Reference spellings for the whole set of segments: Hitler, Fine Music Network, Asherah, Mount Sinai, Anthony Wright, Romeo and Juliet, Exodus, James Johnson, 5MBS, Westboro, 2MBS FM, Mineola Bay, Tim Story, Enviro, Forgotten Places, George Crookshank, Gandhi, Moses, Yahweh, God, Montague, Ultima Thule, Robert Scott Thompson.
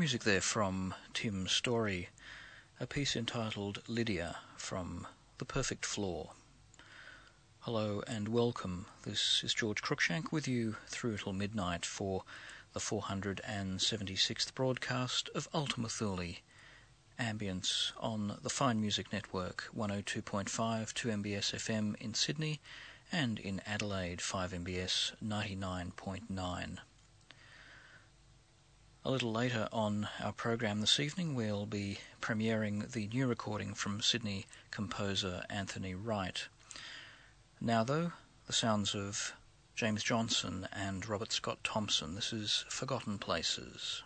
Music there from Tim Story, a piece entitled Lydia from The Perfect Floor. Hello and welcome. This is George Crookshank with you through till midnight for the 476th broadcast of Ultima Thule, Ambience on the Fine Music Network, 102.5, 2MBS FM in Sydney and in Adelaide, 5MBS 99.9. A little later on our program this evening, we'll be premiering the new recording from Sydney composer Anthony Wright. Now though, the sounds of James Johnson and Robert Scott Thompson. This is Forgotten Places.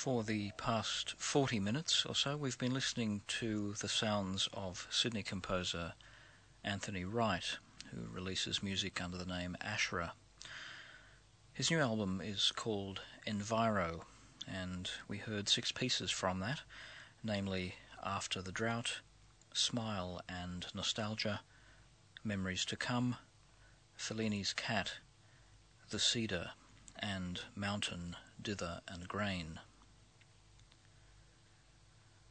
For the past 40 minutes or so, we've been listening to the sounds of Sydney composer Anthony Wright, who releases music under the name Asherah. His new album is called Enviro, and we heard 6 pieces from that, namely After the Drought, Smile and Nostalgia, Memories to Come, Fellini's Cat, The Cedar, and Mountain, Dither and Grain.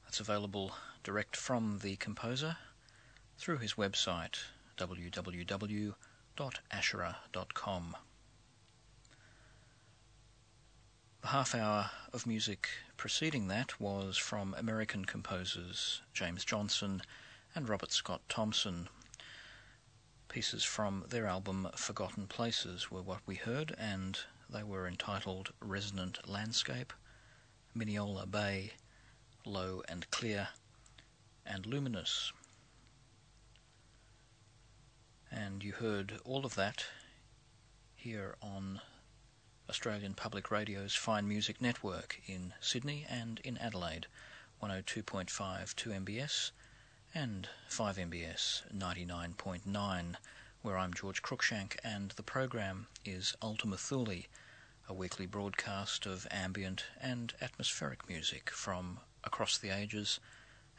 That's available direct from the composer through his website, www.asherah.com. The half hour of music preceding that was from American composers James Johnson and Robert Scott Thompson. Pieces from their album Forgotten Places were what we heard, and they were entitled Resonant Landscape, Mineola Bay, Low and Clear, and Luminous. And you heard all of that here on Australian Public Radio's Fine Music Network in Sydney and in Adelaide, 102.5 2MBS and 5MBS 99.9, where I'm George Crookshank, and the program is Ultima Thule, a weekly broadcast of ambient and atmospheric music from across the ages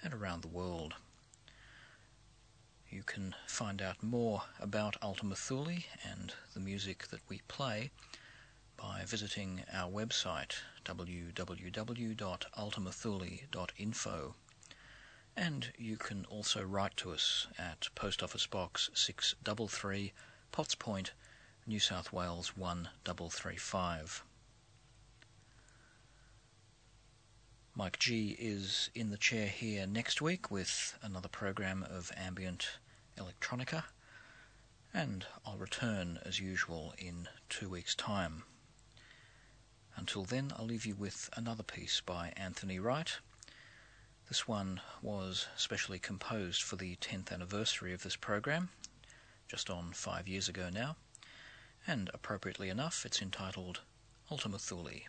and around the world. You can find out more about Ultima Thule and the music that we play by visiting our website, www.ultimathule.info. And you can also write to us at Post Office Box 633, Potts Point, New South Wales 1335. Mike G is in the chair here next week with another program of ambient electronica, and I'll return as usual in 2 weeks' time. Until then, I'll leave you with another piece by Anthony Wright. This one was specially composed for the 10th anniversary of this program, just on 5 years ago now, and appropriately enough, it's entitled Ultima Thule.